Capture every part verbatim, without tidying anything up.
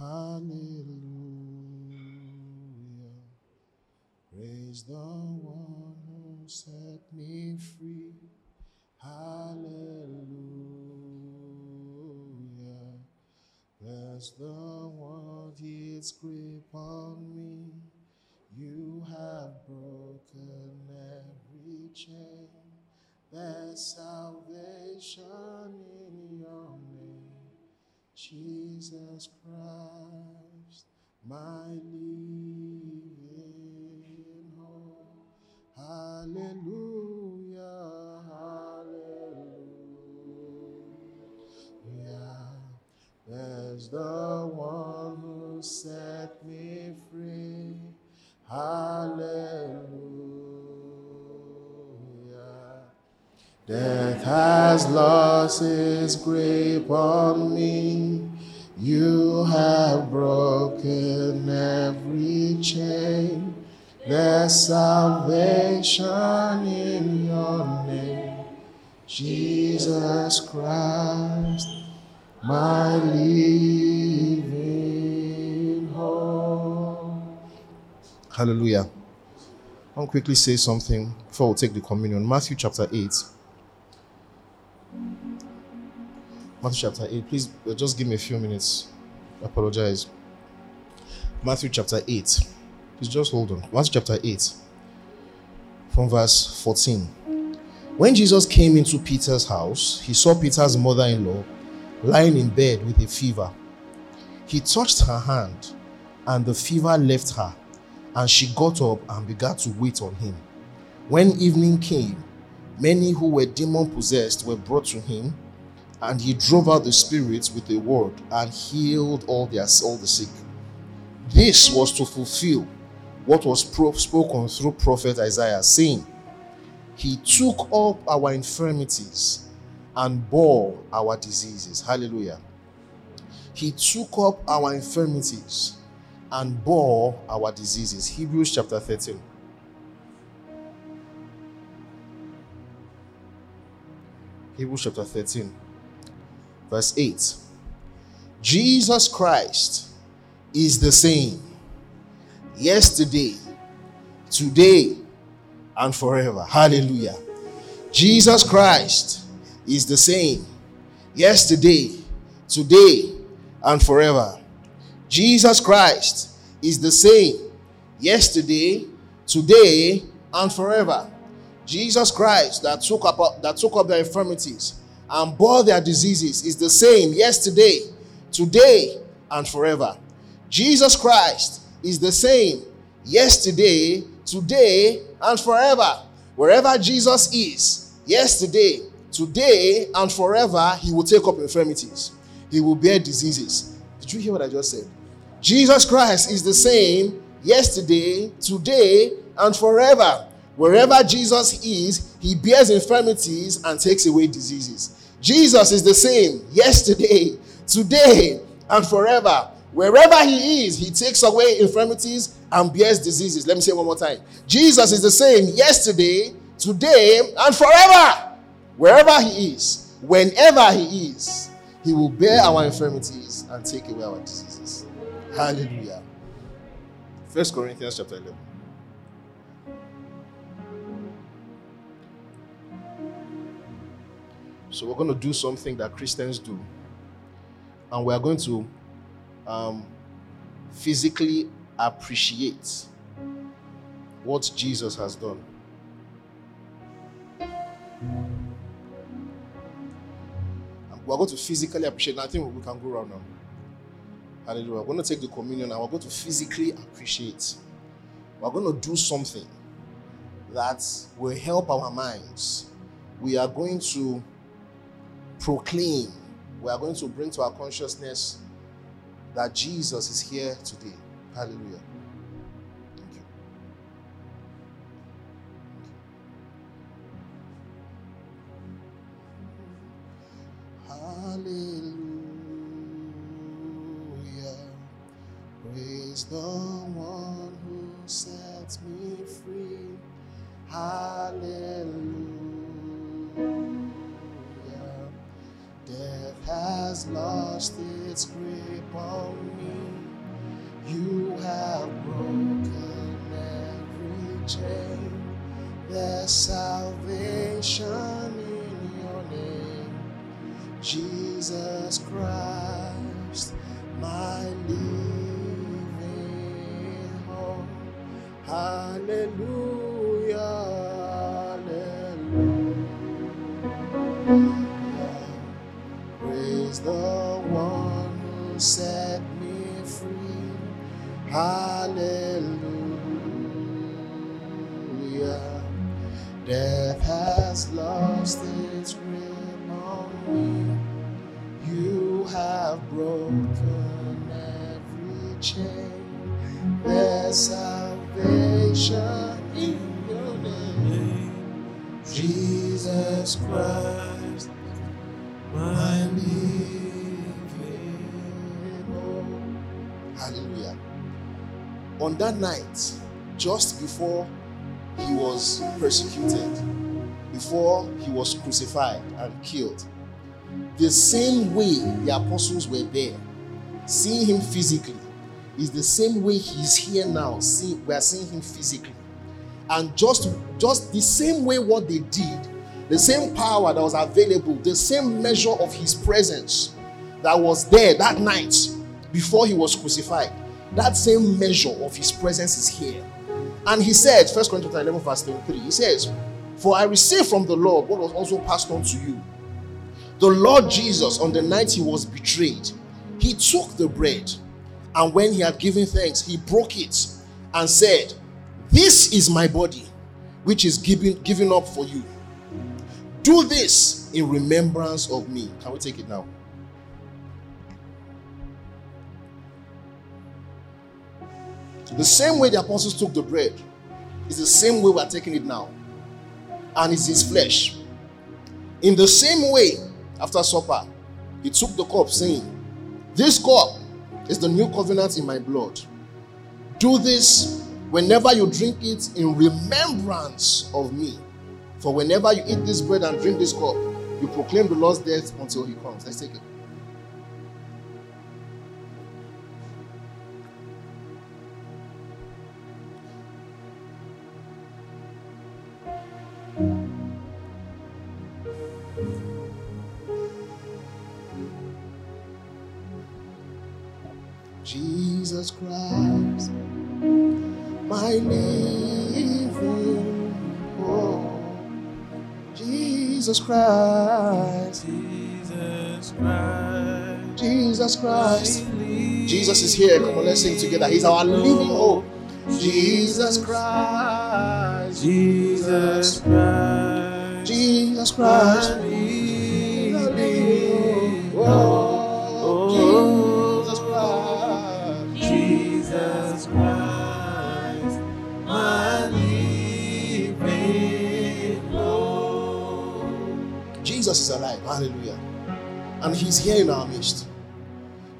Hallelujah. Praise the one who set me free. Hallelujah. Bless the one his grip on me. You have broken every chain. There's salvation in your name, Jesus Christ, my living hope. Hallelujah, hallelujah. There's the one who set me free. Hallelujah. Death has lost its grip on me. You have broken every chain. There's salvation in your name, Jesus Christ, my living hope. Hallelujah. I'll quickly say something before we take the communion. Matthew chapter eight. Matthew chapter eight. Please just give me a few minutes. I apologize. Matthew chapter eight. Please just hold on. Matthew chapter eight. From verse fourteen. When Jesus came into Peter's house, he saw Peter's mother-in-law lying in bed with a fever. He touched her hand, and the fever left her, and she got up and began to wait on him. When evening came, many who were demon-possessed were brought to him, and he drove out the spirits with a word and healed all, their, all the sick. This was to fulfill what was pro- spoken through prophet Isaiah, saying, "He took up our infirmities and bore our diseases." Hallelujah. He took up our infirmities and bore our diseases. Hebrews chapter thirteen. Hebrews chapter thirteen, verse eight. Jesus Christ is the same yesterday, today, and forever. Hallelujah. Jesus Christ is the same yesterday, today, and forever. Jesus Christ is the same yesterday, today, and forever. Jesus Christ that took up that took up their infirmities and bore their diseases is the same yesterday, today, and forever. Jesus Christ is the same yesterday, today, and forever. Wherever Jesus is, yesterday, today, and forever, he will take up infirmities. He will bear diseases. Did you hear what I just said? Jesus Christ is the same yesterday, today, and forever. Wherever Jesus is, he bears infirmities and takes away diseases. Jesus is the same yesterday, today, and forever. Wherever he is, he takes away infirmities and bears diseases. Let me say it one more time. Jesus is the same yesterday, today, and forever. Wherever he is, whenever he is, he will bear our infirmities and take away our diseases. Hallelujah. First Corinthians chapter eleven. So we're going to do something that Christians do. And we're going to um, physically appreciate what Jesus has done. And we're going to physically appreciate. I think we can go around now. Hallelujah. We're going to take the communion and we're going to physically appreciate. We're going to do something that will help our minds. We are going to proclaim, we are going to bring to our consciousness that Jesus is here today. Hallelujah. Thank you. Hallelujah. Praise the one who sets me free. Hallelujah. Death has lost its grip on me. salvation in your name, Jesus Christ, my living hope. Hallelujah, hallelujah. Praise the one who set me free. Hallelujah. Death has lost its grip on me. You have broken every chain. There's salvation in your name, Jesus Christ, my living hope. Hallelujah. On that night, just before he was persecuted, before he was crucified and killed, the same way the apostles were there, seeing him physically, is the same way he's here now. See, we are seeing him physically. And just, just the same way what they did, the same power that was available, the same measure of his presence that was there that night before he was crucified, that same measure of his presence is here. And he said, First Corinthians eleven verse twenty-three, he says, "For I received from the Lord what was also passed on to you. The Lord Jesus, on the night he was betrayed, he took the bread, and when he had given thanks, he broke it and said, 'This is my body, which is given, given up for you. Do this in remembrance of me.'" Can we take it now? The same way the apostles took the bread is the same way we are taking it now. And it's his flesh. In the same way, after supper, he took the cup, saying, "This cup is the new covenant in my blood. Do this whenever you drink it in remembrance of me. For whenever you eat this bread and drink this cup, you proclaim the Lord's death until he comes." Let's take it. Jesus Christ, my living hope. Jesus Christ, Jesus Christ, Jesus Christ. Jesus is here. Come on, let's sing together. He's our living hope. Jesus Christ, Jesus Christ, Jesus Christ, living hope. Jesus is alive. Hallelujah. And he's here in our midst.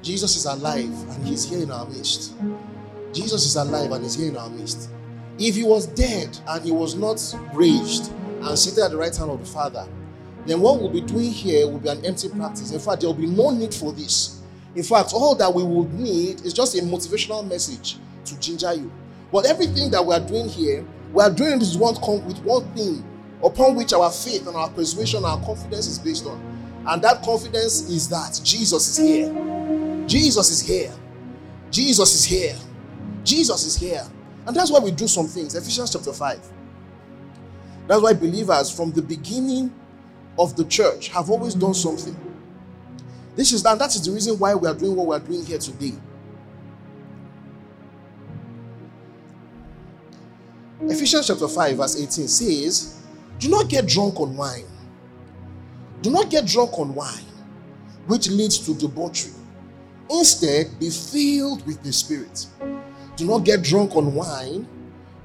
Jesus is alive and he's here in our midst. Jesus is alive and he's here in our midst. If he was dead and he was not raised and seated at the right hand of the Father, then what we'll be doing here will be an empty practice. In fact, there will be no need for this. In fact, all that we would need is just a motivational message to ginger you. But everything that we are doing here, we are doing this one con- with one thing, upon which our faith and our persuasion, our confidence is based on. And that confidence is that Jesus is here. Jesus is here. Jesus is here. Jesus is here. And that's why we do some things. Ephesians chapter five. That's why believers from the beginning of the church have always done something. This is, and that is the reason why we are doing what we are doing here today. Ephesians chapter five verse eighteen says, "Do not get drunk on wine. Do not get drunk on wine, which leads to debauchery. Instead, be filled with the Spirit." Do not get drunk on wine,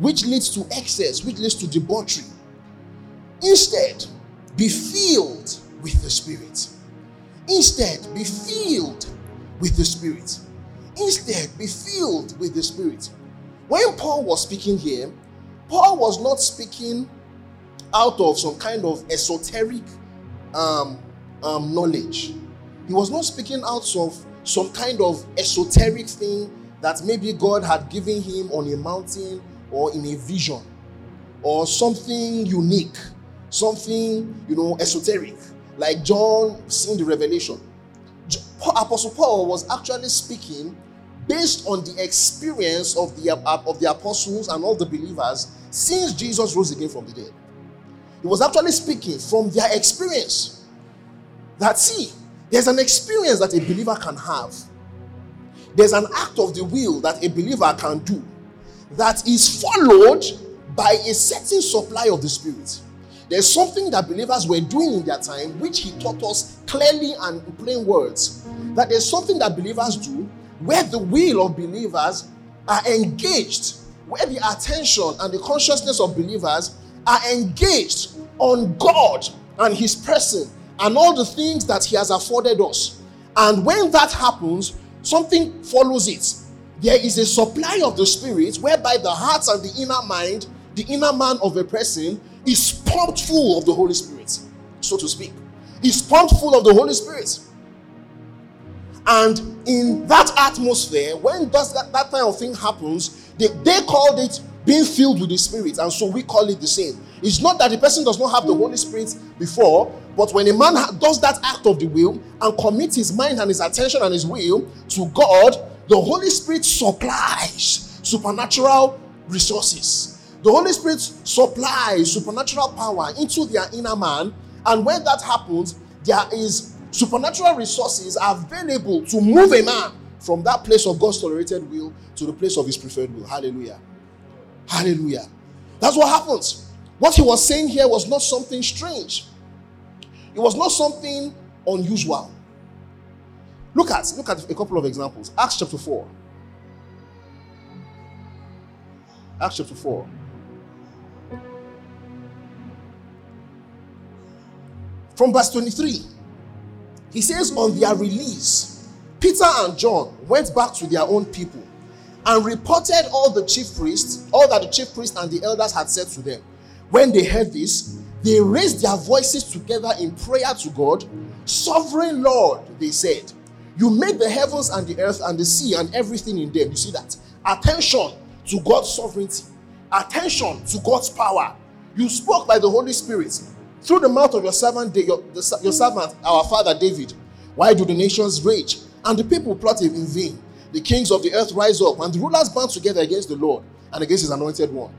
which leads to excess, which leads to debauchery. Instead, be filled with the Spirit. Instead, be filled with the Spirit. Instead, be filled with the Spirit. When Paul was speaking here, Paul was not speaking out of some kind of esoteric um, um, knowledge. He was not speaking out of some kind of esoteric thing that maybe God had given him on a mountain or in a vision. or something unique, something, you know, esoteric, like John seeing the revelation. Apostle Paul was actually speaking based on the experience of the, of the apostles and all the believers since Jesus rose again from the dead. He was actually speaking from their experience. That see, there's an experience that a believer can have. There's an act of the will that a believer can do that is followed by a certain supply of the Spirit. There's something that believers were doing in their time, which he taught us clearly and in plain words. That there's something that believers do where the will of believers are engaged, where the attention and the consciousness of believers are engaged on God and His person and all the things that He has afforded us. And when that happens, something follows it. There is a supply of the Spirit whereby the hearts and the inner mind, the inner man of a person, is pumped full of the Holy Spirit, so to speak. Is pumped full of the Holy Spirit. And in that atmosphere, when does that, that kind of thing happens, they, they called it being filled with the Spirit, and so we call it the same. It's not that the person does not have the Holy Spirit before, but when a man does that act of the will and commits his mind and his attention and his will to God, the Holy Spirit supplies supernatural resources. The Holy Spirit supplies supernatural power into their inner man, and when that happens, there is supernatural resources available to move a man from that place of God's tolerated will to the place of His preferred will. Hallelujah. Hallelujah. That's what happens. What he was saying here was not something strange. It was not something unusual. Look at, look at a couple of examples. Acts chapter four. Acts chapter four. From verse twenty-three. He says, on their release, Peter and John went back to their own people and reported all the chief priests, all that the chief priests and the elders had said to them. When they heard this, they raised their voices together in prayer to God. Sovereign Lord, they said, you made the heavens and the earth and the sea and everything in them. You see that? Attention to God's sovereignty. Attention to God's power. You spoke by the Holy Spirit through the mouth of your servant, your, your servant, our father David. Why do the nations rage and the people plot in vain? The kings of the earth rise up and the rulers band together against the Lord and against His anointed one.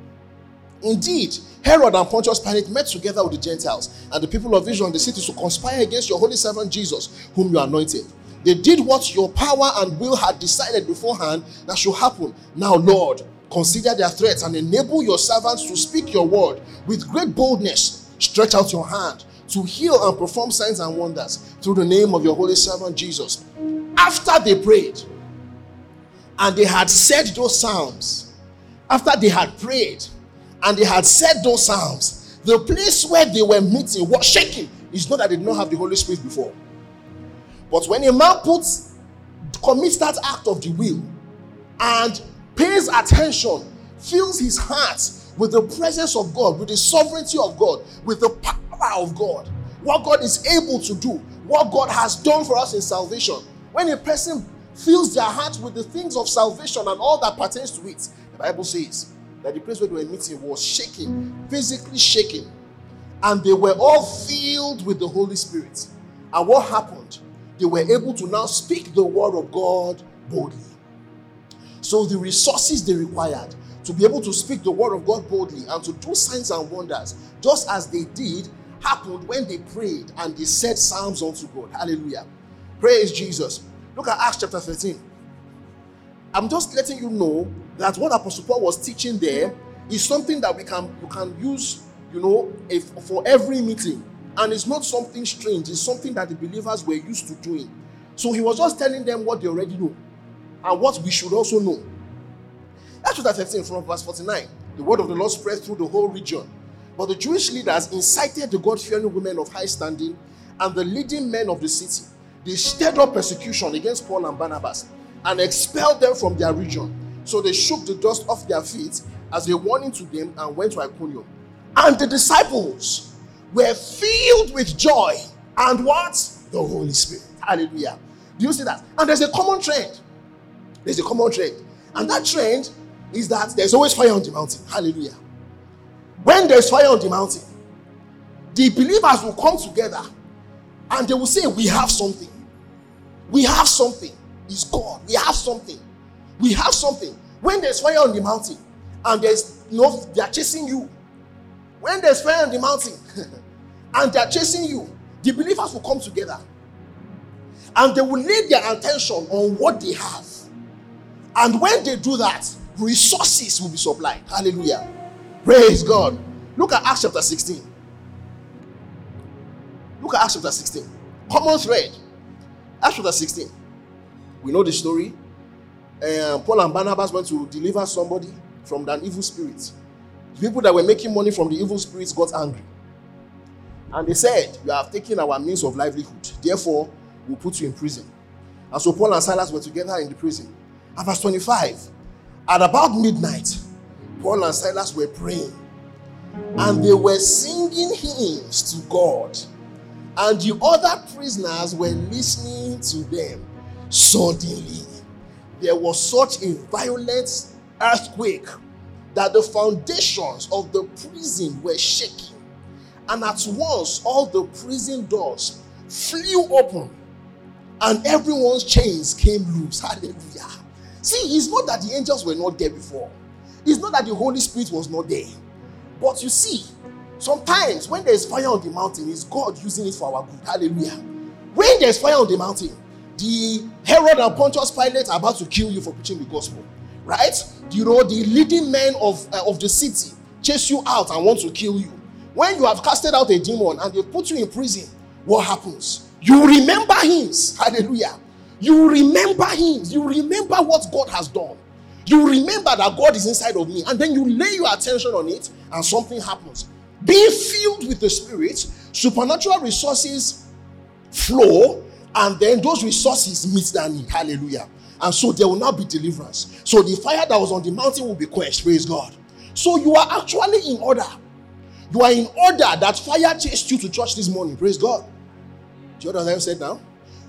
Indeed, Herod and Pontius Pilate met together with the Gentiles and the people of Israel and the cities to conspire against your holy servant Jesus, whom you anointed. They did what your power and will had decided beforehand that should happen. Now, Lord, consider their threats and enable your servants to speak your word with great boldness. Stretch out your hand to heal and perform signs and wonders through the name of your holy servant Jesus. After they prayed and they had said those psalms, after they had prayed and they had said those psalms, the place where they were meeting was shaking. It's not that they did not have the Holy Spirit before. But when a man puts, commits that act of the will and pays attention, fills his heart with the presence of God, with the sovereignty of God, with the power of God, what God is able to do, what God has done for us in salvation. When a person fills their heart with the things of salvation and all that pertains to it, the Bible says that the place where they were meeting was shaking, physically shaking, and they were all filled with the Holy Spirit. And what happened? They were able to now speak the word of God boldly. So the resources they required to be able to speak the word of God boldly and to do signs and wonders, just as they did, happened when they prayed and they said psalms unto God. Hallelujah. Praise Jesus. Look at Acts chapter thirteen. I'm just letting you know that what Apostle Paul was teaching there is something that we can you can use, you know, if, for every meeting. And it's not something strange. It's something that the believers were used to doing. So he was just telling them what they already know and what we should also know. Acts chapter fifteen, from verse forty-nine, the word of the Lord spread through the whole region. But the Jewish leaders incited the God-fearing women of high standing and the leading men of the city. They stirred up persecution against Paul and Barnabas and expelled them from their region. So they shook the dust off their feet as a warning to them and went to Iconium. And the disciples were filled with joy and what? The Holy Spirit. Hallelujah. Do you see that? And there's a common trend. There's a common trend. And that trend is that there's always fire on the mountain. Hallelujah. when there is fire on the mountain, the believers will come together and they will say, we have something. We have something. It's God. We have something. We have something. When there's fire on the mountain and there's no, they are chasing you. When there's fire on the mountain and they are chasing you, the believers will come together and they will lay their attention on what they have. And when they do that, resources will be supplied. Hallelujah. Praise God. Look at Acts chapter sixteen. Look at Acts chapter sixteen. Common thread. Acts chapter sixteen. We know the story. Uh, Paul and Barnabas went to deliver somebody from an evil spirit. The people that were making money from the evil spirits got angry. And they said, you have taken our means of livelihood. Therefore, we'll put you in prison. And so Paul and Silas were together in the prison. And verse twenty-five, at about midnight, Paul and Silas were praying. And they were singing hymns to God. And the other prisoners were listening to them. Suddenly, there was such a violent earthquake that the foundations of the prison were shaking. And at once, all the prison doors flew open. And everyone's chains came loose. Hallelujah. See, it's not that the angels were not there before. It's not that the Holy Spirit was not there. But you see, sometimes when there is fire on the mountain, it's God using it for our good. Hallelujah. When there is fire on the mountain, the Herod and Pontius Pilate are about to kill you for preaching the gospel. Right? You know, the leading men of, uh, of the city chase you out and want to kill you. When you have casted out a demon and they put you in prison, what happens? You remember hymns. Hallelujah. You remember hymns. You remember what God has done. You remember that God is inside of me. And then you lay your attention on it and something happens. Being filled with the Spirit, supernatural resources flow, and then those resources meet their need. Hallelujah. And so there will now be deliverance. So the fire that was on the mountain will be quenched. Praise God. So you are actually in order. You are in order. That fire chased you to church this morning. Praise God. Do you know what I'm saying now?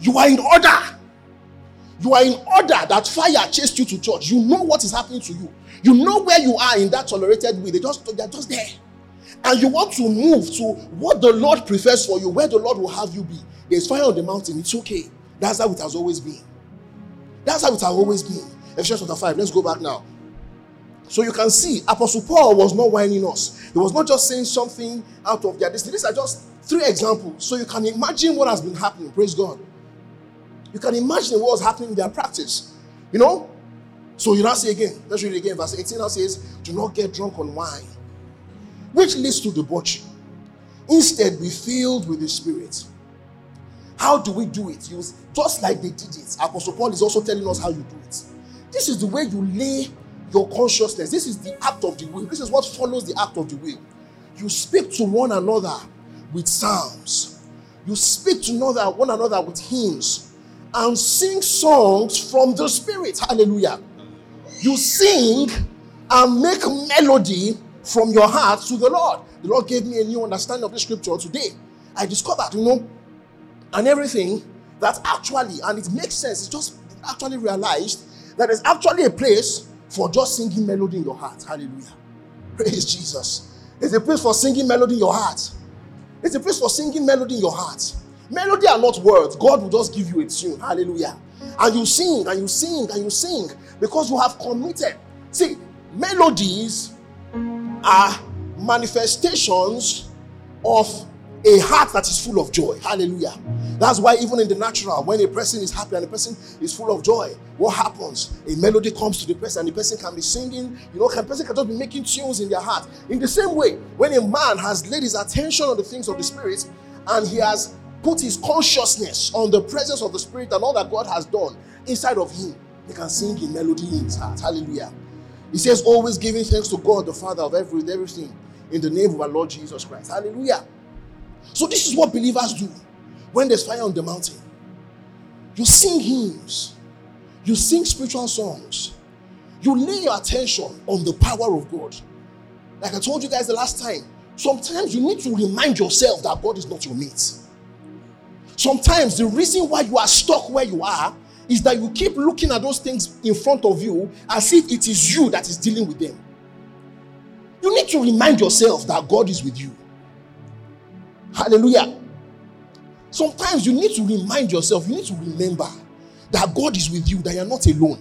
You are in order. You are in order. That fire chased you to church. You know what is happening to you. You know where you are in that tolerated way. They just, they're just there. And you want to move to what the Lord prefers for you, where the Lord will have you be. There's fire on the mountain. It's okay. That's how it has always been. That's how it has always been. Ephesians chapter five. Let's go back now. So you can see, Apostle Paul was not whining us. He was not just saying something out of their distance. These are just three examples. So you can imagine what has been happening. Praise God. You can imagine what was happening in their practice. You know? So you now see again. Let's read it again. Verse eighteen now says, do not get drunk on wine, which leads to debauchery. Instead, be filled with the Spirit. How do we do it? You, just like they did it. Apostle Paul is also telling us how you do it. This is the way you lay your consciousness. This is the act of the will. This is what follows the act of the will. You speak to one another with psalms. You speak to another, one another with hymns. And sing songs from the Spirit. Hallelujah. You sing and make melody from your heart to the Lord. The Lord gave me a new understanding of the scripture today. I discovered, you know, and everything that actually, and it makes sense, it's just actually realized that there's actually a place for just singing melody in your heart. Hallelujah. Praise Jesus. There's a place for singing melody in your heart. There's a place for singing melody in your heart. Melody are not words. God will just give you a tune. Hallelujah. And you sing, and you sing, and you sing because you have committed. See, melodies are manifestations of a heart that is full of joy. Hallelujah. That's why even in the natural, when a person is happy and a person is full of joy, what happens? A melody comes to the person and the person can be singing. You know, a person can just be making tunes in their heart. In the same way, when a man has laid his attention on the things of the Spirit and he has put his consciousness on the presence of the Spirit and all that God has done inside of him, he can sing in melody in his heart. Hallelujah. He says, always giving thanks to God, the Father of every, everything, in the name of our Lord Jesus Christ. Hallelujah. So this is what believers do when there's fire on the mountain. You sing hymns. You sing spiritual songs. You lay your attention on the power of God. Like I told you guys the last time, sometimes you need to remind yourself that God is not your mate. Sometimes the reason why you are stuck where you are is that you keep looking at those things in front of you as if it is you that is dealing with them. You need to remind yourself that God is with you. Hallelujah. Sometimes you need to remind yourself, you need to remember that God is with you, that you are not alone.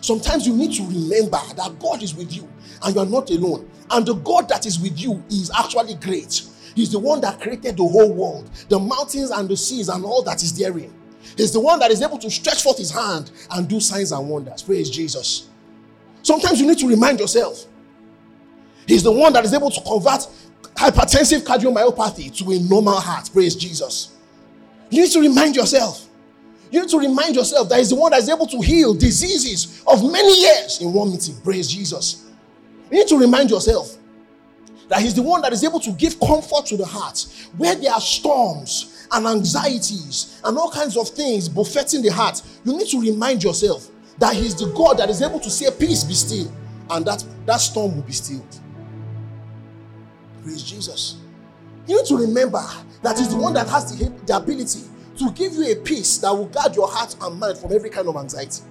Sometimes you need to remember that God is with you and you are not alone. And the God that is with you is actually great. He's the one that created the whole world, the mountains and the seas and all that is therein. He's the one that is able to stretch forth his hand and do signs and wonders. Praise Jesus. Sometimes you need to remind yourself. He's the one that is able to convert hypertensive cardiomyopathy to a normal heart. Praise Jesus. You need to remind yourself. You need to remind yourself that he's the one that is able to heal diseases of many years in one meeting. Praise Jesus. You need to remind yourself that he's the one that is able to give comfort to the heart where there are storms and anxieties and all kinds of things buffeting the heart. You need to remind yourself that he's the God that is able to say, peace, be still, and that, that storm will be stilled. Praise Jesus. You need to remember that he's the one that has the, the ability to give you a peace that will guard your heart and mind from every kind of anxiety.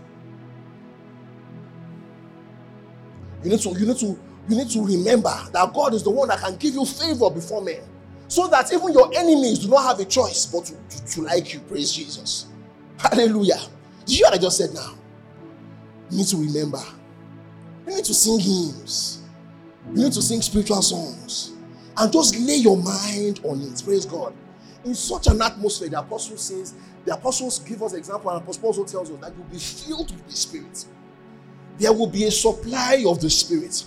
You need to, you need to, you need to remember that God is the one that can give you favor before men, so that even your enemies do not have a choice but to, to, to like you. Praise Jesus. Hallelujah. Did you hear what I just said now? You need to remember. You need to sing hymns. You need to sing spiritual songs. And just lay your mind on it. Praise God. In such an atmosphere, the apostle says, the apostles give us example, and the apostle also tells us that you'll be filled with the Spirit. There will be a supply of the Spirit.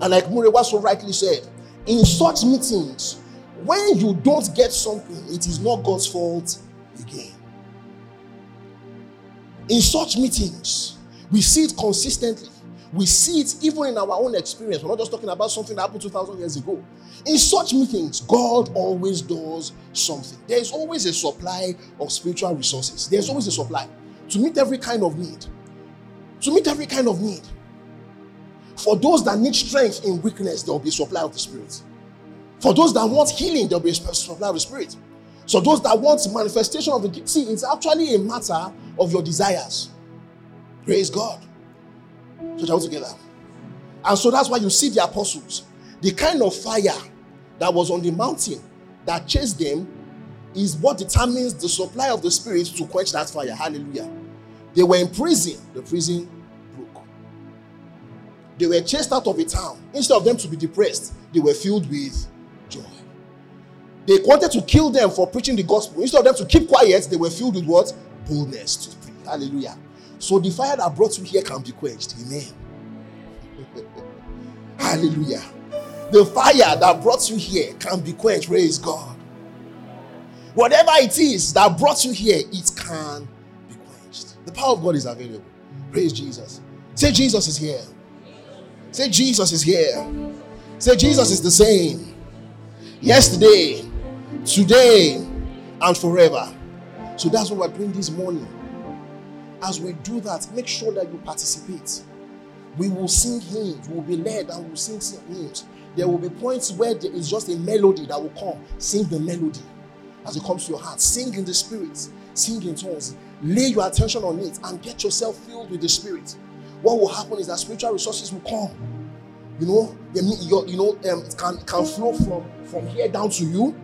And like Murray Watson rightly said, in such meetings, when you don't get something, it is not God's fault again. In such meetings, we see it consistently. We see it even in our own experience. We're not just talking about something that happened two thousand years ago. In such meetings, God always does something. There is always a supply of spiritual resources. There's always a supply to meet every kind of need. To meet every kind of need. For those that need strength in weakness, there will be a supply of the Spirit. For those that want healing, there will be a supply of the Spirit. So those that want manifestation of the gift, see, it's actually a matter of your desires. Praise God. So they're all together. And so that's why you see the apostles. The kind of fire that was on the mountain that chased them is what determines the supply of the Spirit to quench that fire. Hallelujah. They were in prison. The prison broke. They were chased out of a town. Instead of them to be depressed, they were filled with joy. They wanted to kill them for preaching the gospel. Instead of them to keep quiet, they were filled with what? Boldness to preach. Hallelujah. So the fire that brought you here can be quenched. Amen. Hallelujah. The fire that brought you here can be quenched. Praise God. Whatever it is that brought you here, it can be quenched. The power of God is available. Praise Jesus. Say Jesus is here. Say Jesus is here. Say Jesus is the same. Yesterday, today, and forever. So that's what we're doing this morning. As we do that, make sure that you participate. We will sing hymns. We will be led and we will sing hymns. There will be points where there is just a melody that will come. Sing the melody as it comes to your heart. Sing in the Spirit. Sing in tongues. Lay your attention on it and get yourself filled with the Spirit. What will happen is that spiritual resources will come. You know, you know, um, it can, can flow from, from here down to you.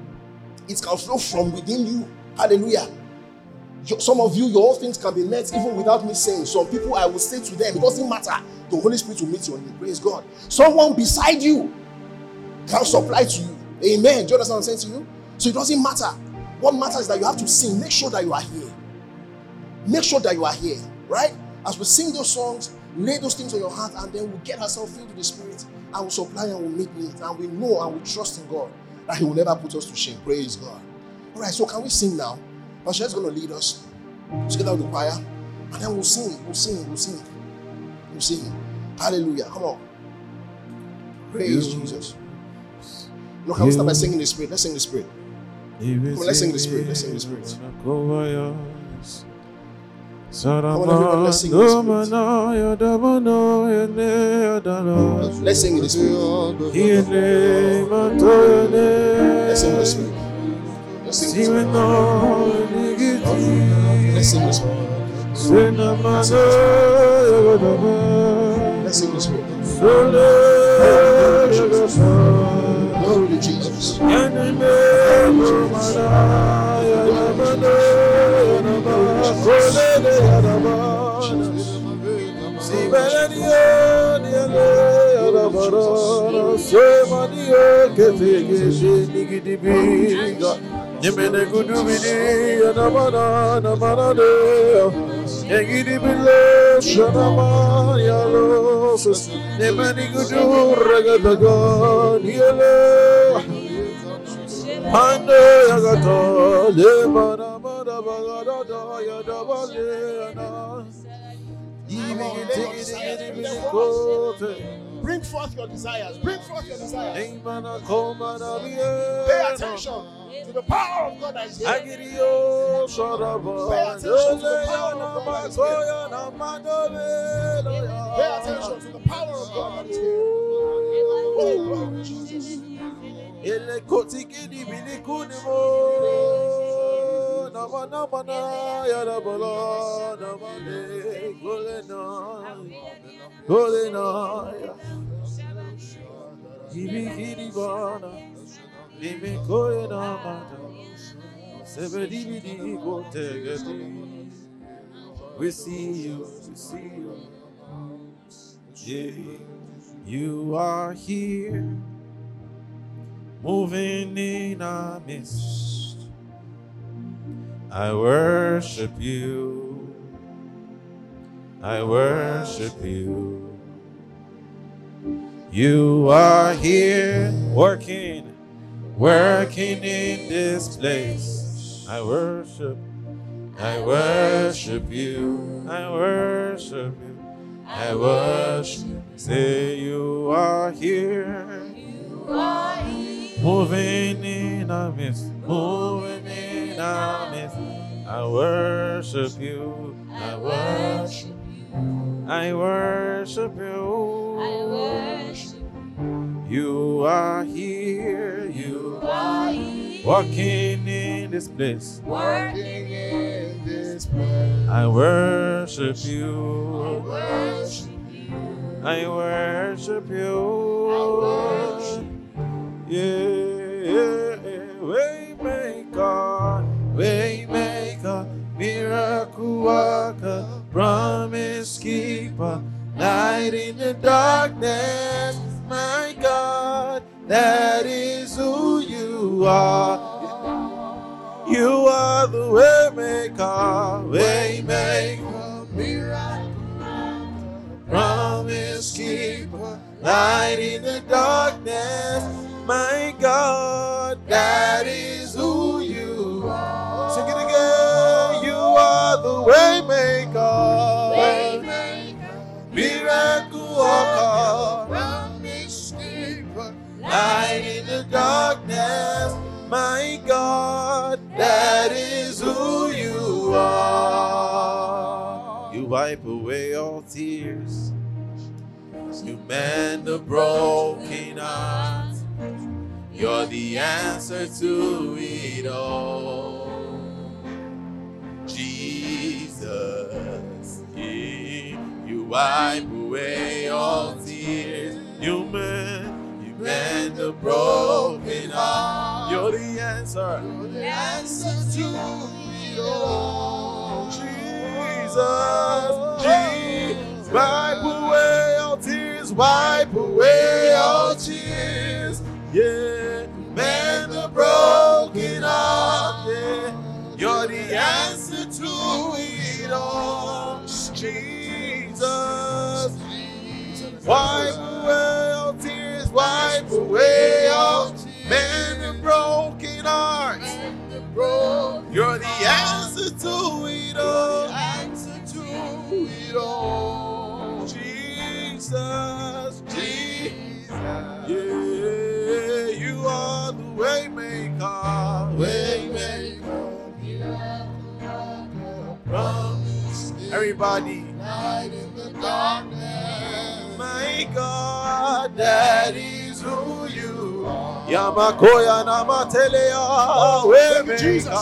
It can flow from within you. Hallelujah. Some of you, your own things can be met even without me saying. Some people, I will say to them, it doesn't matter. The Holy Spirit will meet your need. Praise God. Someone beside you can supply to you. Amen. Do you understand what I'm saying to you? So it doesn't matter. What matters is that you have to sing. Make sure that you are here. Make sure that you are here. Right? As we sing those songs, lay those things on your heart, and then we'll get ourselves filled with the Spirit, and we'll supply and we'll make needs. And we know and we trust in God that He will never put us to shame. Praise God. All right, so can we sing now? Pastor is going to lead us together with the choir, and then we'll sing, we'll sing, we'll sing, we'll sing. Hallelujah. Come on. Praise you, Jesus. Look, how we start by singing the Spirit. Let's sing the Spirit. Come on, let's sing the Spirit. Let's sing the Spirit. Come on, everybody, let's sing the Spirit. Let's sing the Spirit. Let's sing the Spirit. Let's sing this morning. Let's sing this morning. Let's sing this morning. Let's sing this morning. explosions. Glory to Jesus. Bring forth your desires. Bring forth your desires. Pay attention to the power of God that is here. Pay attention to the power of God that is here. Pay attention to the power of God that is here. Oh, Lord Jesus. We see you, we see you. Yeah, you are here, moving in our midst. I worship you, I worship you. You are here, working. Working in this place, I worship, I worship you, I worship you, I worship. Say you are here, you are here. Moving in our midst, moving in our midst. I worship you, I worship you, I worship you, I worship. You are here, you are here, walking in this place, working in this place. I worship you, I worship you, I worship you, I worship you. Yeah, yeah. Waymaker, waymaker, miracle worker, promise keeper, light in the darkness. My God, that is who you are. You are the way maker, way maker, miracle, promise keeper, light in the darkness. My God, that is who you are. Sing it again. You are the way maker, way maker, miracle worker. Light in the darkness, my God, that is who you are. You wipe away all tears, you mend the broken heart. You're the answer to it all. Jesus, you wipe away all tears, you mend. Mend the broken heart. You're the answer. You're the answer to it all. Jesus, Jesus, wipe away all tears, wipe away all tears. Yeah, mend the broken heart. Yeah, you're the answer to it all. Jesus, wipe away all tears. Wipe away all men and broken hearts. You're the answer to it all. Answer to it all. Jesus, Jesus, yeah, you are the way maker, way maker. Everybody. Light in the darkness. My God, that is who you are. Yamakoya namateleya, waymaker,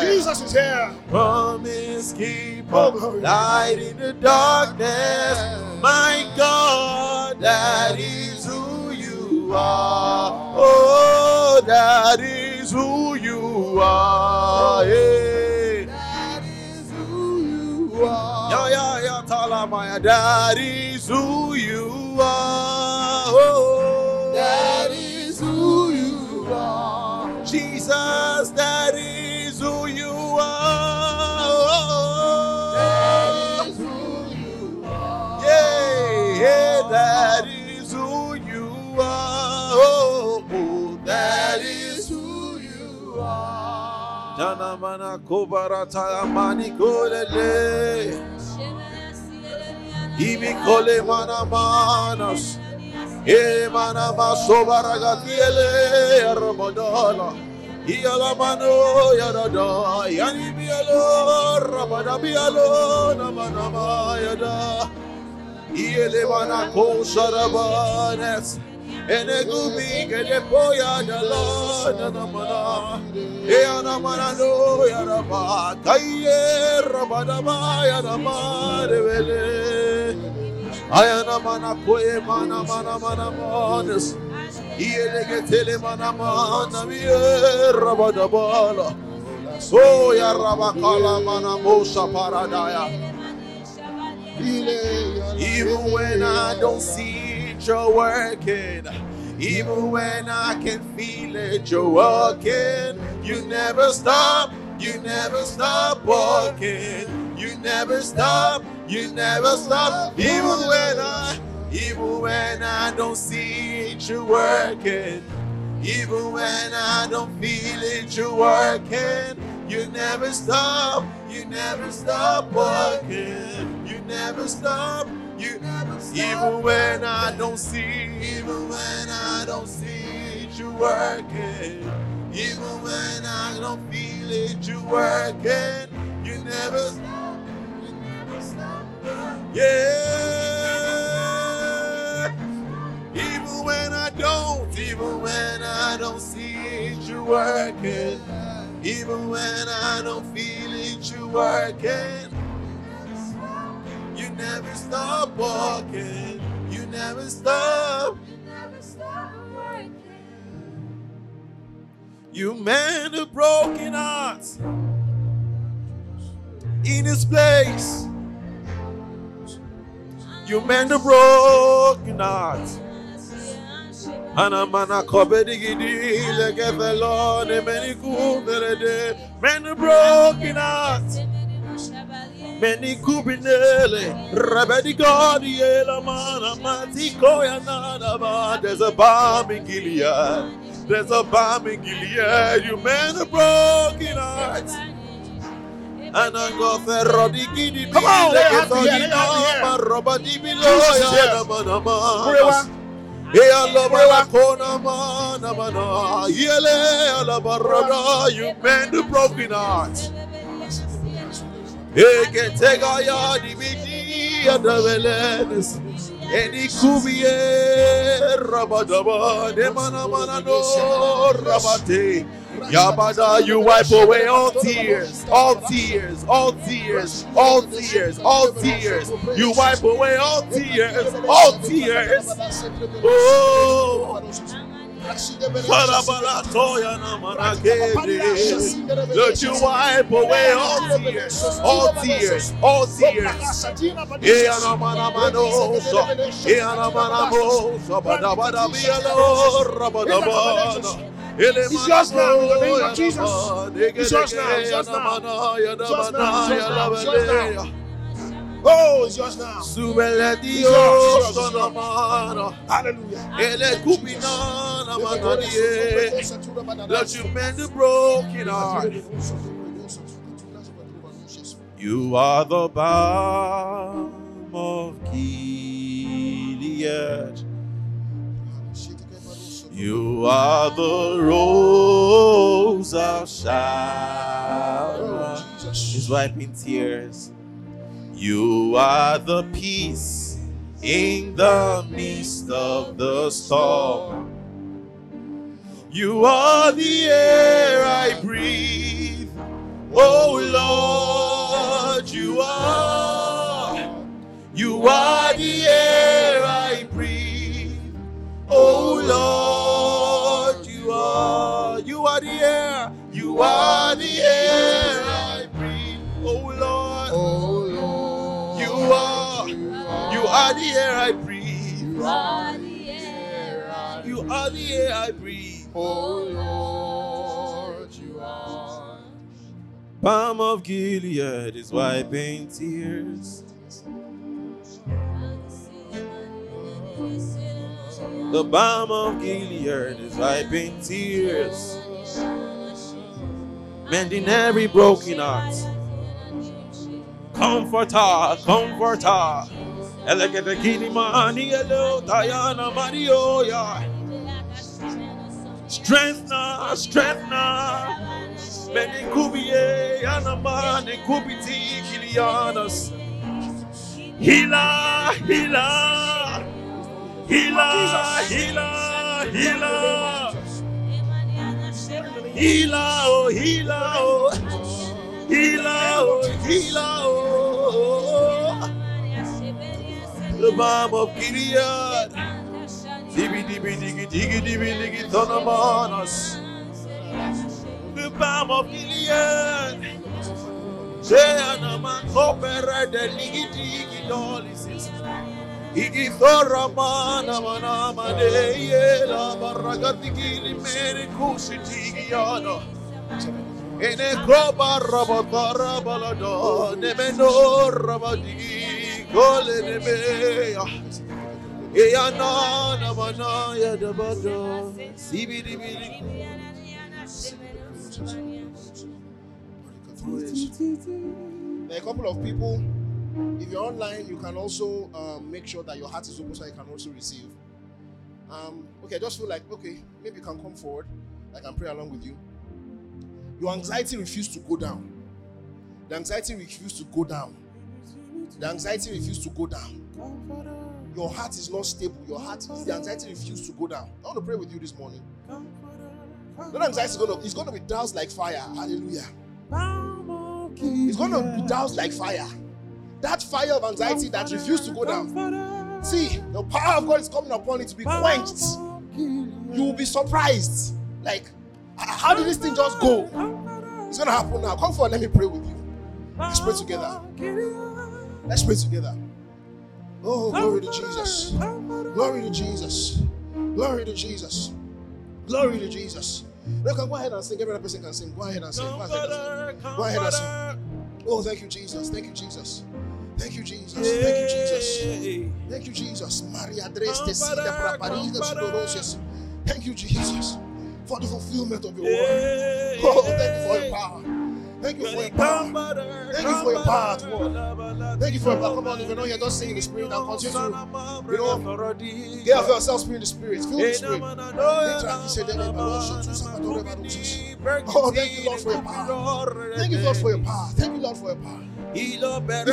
Jesus is here. Promise keeper, oh, light in the darkness. My God, that is who you are. Oh, that is who you are. Yeah. That is who you are. Yeah, yeah, yeah. Talamaya. That is who you are. Oh, that is who you are. Jesus, that is who you are. That is who you are. Yeah, yeah, that is who you are. Oh, oh, that is who you are. Jana mana kubarata amani kolele. Ibi kole mana manas. Emana masobaragatiele ramadala. Ialamano yarada. Yani bialo ramada bialo namanama yada. Ielevana kosarabanes. Enegubi kedepoya dala namana. Eanamana no yaraba. Kaiye ramadama yarama devele. Ayana mana poe mana mana mana manas. Iyelege tele mana mana miye rabada bala. So ya rabakala mana mosa paradaya. Even when I don't see it, you're working. Even when I can feel it, you're working. You never stop. You never stop walking. You never stop. You never stop, even when I, even when I don't see it, you're working. Even when I don't feel it, you're working. You never stop, you never stop working. You never stop, you never stop. Even when I don't see, even when I don't see it, you're working. Even when I don't feel it, you're working. You never stop. Yeah, even when I don't, even when I don't see it, you're working. Even when I don't feel it, you're working. You never stop walking. You never stop. You never stop working. You mend the broken hearts in this place. You mend the broken heart. Anamana kobedigidi legevelo ne meni kuberede. Mend the broken heart. Meni kubinele rebedigodi elamana matiko yanadaba. There's a balm in Gilead. There's a balm in Gilead. You mend the broken heart. And I go for Rodigidi. Come on, lay hands on your heart. Robadi below. You mend the broken heart. He can take all your D V D and the villains. And he could be a Robadaba. Demanamano Rabate. Yabada, you wipe away all tears, all tears, all tears, all tears, all tears. You wipe away all tears, all tears. Oh, don't you wipe away all tears, all tears, all tears. It's yours now, in the name of Jesus. It's yours now, it's yours now. It's yours now, it's yours now. Oh, it's yours now. It's yours, it's yours. Hallelujah. Let you mend the broken heart. You are the balm of Gilead. You are the rose of Sharon. He's wiping tears. You are the peace in the midst of the storm. You are the air I breathe. Oh Lord, you are. You are the air I breathe. Oh Lord, you are. You are the air. You are the air I breathe. Oh Lord. Oh Lord. You are. You are the air I breathe. You are the air I breathe. You are the air I breathe. Oh Lord, you are. Balm of Gilead is wiping tears. The balm of Gilead is wiping tears, mending every broken heart. Comforter, comforter. Elegate Kilimani, hello, Diana Mario, yeah. Strengthener, strengthener. Many kubie, anama, ne kubiti, kilianas. Healer, healer. Healer, healer, healer. Healer, oh, healer, oh. Healer, oh, healer, oh. The balm of Gilead. Dibi dibi digi digi dibi digi tonomanos. The balm of Gilead. Jeanaman opera de digi digi dolisis. Igi thoramana manama de la barragati gili mere kushi tigiano. Ene koba rabotara balado ne menor rabadigi gole ne meya. There are a couple of people. If you're online, you can also um, make sure that your heart is open so you can also receive. Um, okay, I just feel like, okay, maybe you can come forward. I can pray along with you. Your anxiety refused to go down. The anxiety refused to go down. The anxiety refused to go down. Your heart is not stable. Your heart, the anxiety refuses to go down. I want to pray with you this morning. That anxiety is going to, it's going to be doused like fire. Hallelujah. It's going to be doused like fire. That fire of anxiety that refuses to go down. See, the power of God is coming upon it to be quenched. You will be surprised. Like, how did this thing just go? It's going to happen now. Come forward, let me pray with you. Let's pray together. Let's pray together. Oh, glory to Jesus. Glory to Jesus. Glory to Jesus. Glory to Jesus. Look, go ahead and sing. Every other person can sing. Go ahead and sing. Go ahead and sing. Go ahead and sing. Oh, thank you, Jesus. Thank you, Jesus. Thank you, Jesus. Thank you, Jesus. Thank you, Jesus. Maria Dres decida para Paris das Dolorosas. Thank you, Jesus, for the fulfillment of your word. Oh, thank you for your power. Thank you for your power. Thank you for your power at work. Thank you for your power. Come on, if you know you're just saying the Spirit and continue to, you know, get off yourself, Spirit, the Spirit. Feel the Spirit. Oh, thank you, Lord, for your power. Thank you, Lord, for your power. Thank you, Lord, for your power. It's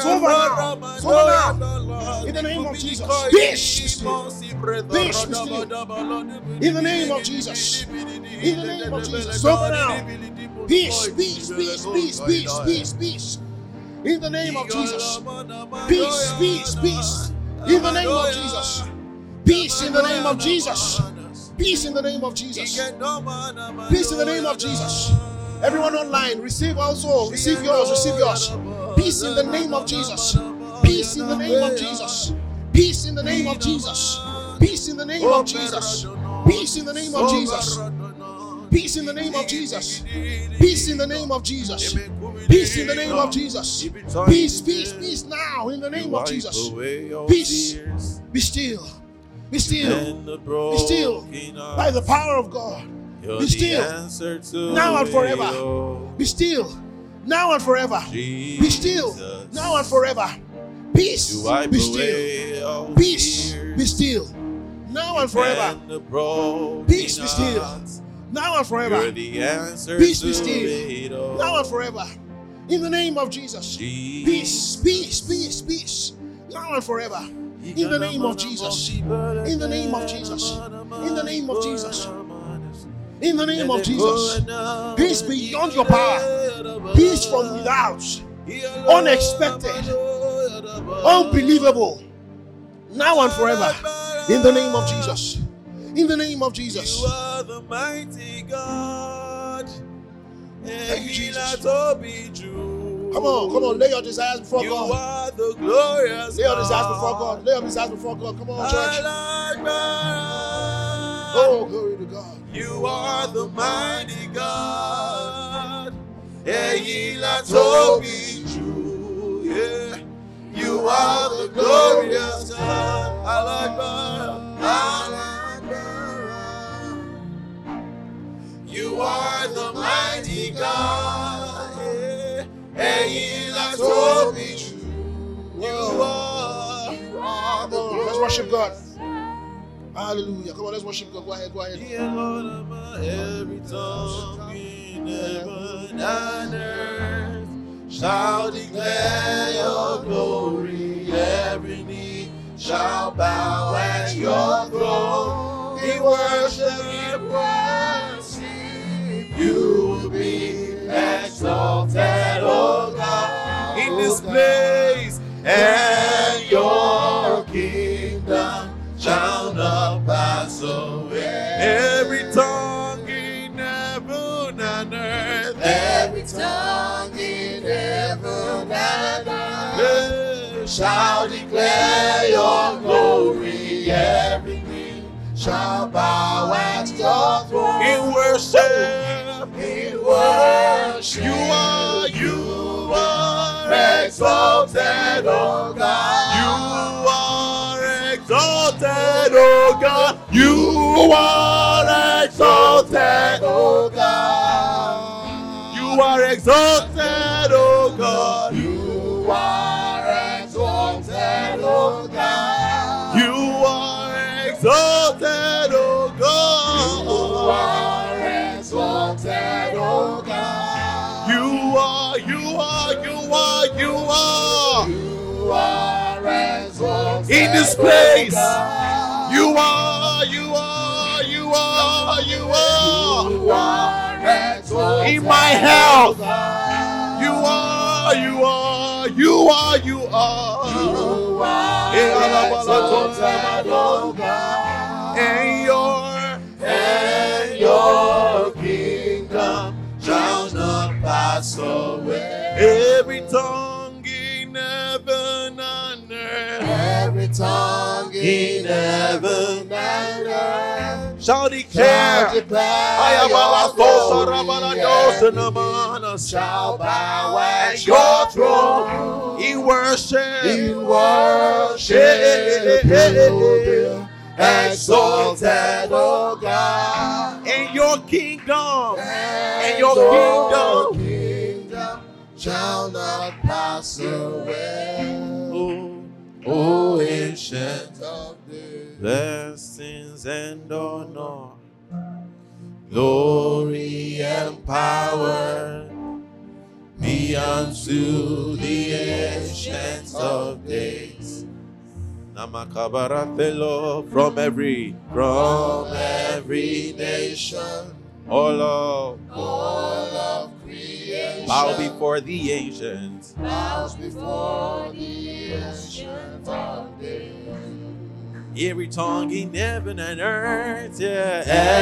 over now. It's over now. In the name of Jesus. This is it. This is it. In the name of Jesus. In the name of Jesus. It's over now. Peace, peace, peace, peace, peace, peace, peace. In the name of Jesus. Peace, peace, peace. In the name of Jesus. Peace in the name of Jesus. Peace in the name of Jesus. Peace in the name of Jesus. Everyone online, receive also. Receive yours, receive yours. Peace in the name of Jesus. Peace in the name of Jesus. Peace in the name of Jesus. Peace in the name of Jesus. Peace in the name of Jesus. Peace in the name of Jesus. Peace in the name of Jesus. Peace in the name of Jesus. Peace, peace, peace now in the name of Jesus. Peace. Be still. Be still. Be still. By the power of God. Be still. Now and forever. Be still. Now and forever. Be still. Now and forever. Peace. Be still. Peace. Be still. Now and forever. Peace. Be still. Now and forever. Peace be still. Now and forever. In the name of Jesus. Peace, peace, peace, peace. Now and forever. In the name of Jesus. In the name of Jesus. In the name of Jesus. In the name of Jesus. Peace beyond your power. Peace from without. Unexpected. Unbelievable. Now and forever. In the name of Jesus. In the name of Jesus. You are the mighty God. Thank you, Jesus. Come on, come on. Lay your desires before you God. You are the glorious Lay your desires God. before God. Lay your desires before God. Come on, church. God. Oh, glory to God. You are the mighty God. Yeah. You are the glorious God. Al-Akbar. Al-Akbar. You are the mighty God. Yeah. You are. You are the glorious. Let's worship God. Hallelujah. Come on, let's worship God. Go ahead, go ahead. Yeah, Lord, I'm a every tongue in heaven and earth shall declare your glory. Every knee shall bow at your throne. We worship and worship. You will be exalted, O God, in this place, and your kingdom shall not pass away. Every tongue in heaven and earth, every tongue in heaven and earth shall declare your glory. Every knee shall bow at your throne. In worship, in worship, you are, you are exalted, O God. You are exalted, O God, you are exalted, O God. You are exalted, O God. You are exalted, O God. You are exalted, O God. You are exalted, O God. You are, you are, you are, you are. You are. In this place, you are, you are, you are, you are. In my health, you are, you are, you are, you are. And your, and your kingdom shall not pass away. Every tongue in heaven and earth, every tongue in heaven and earth shall declare, shall bow at your throne. In worship, in worship, exalted, O God. And your kingdom, and your kingdom shall not pass away. O ancient of days, blessings and honor, glory and power be unto the ancient of days. Namakabarathelo, from every, from every nation, all of, all of creation, bow before the ancients, bow before the ancient of days. Every tongue in heaven and earth, yeah.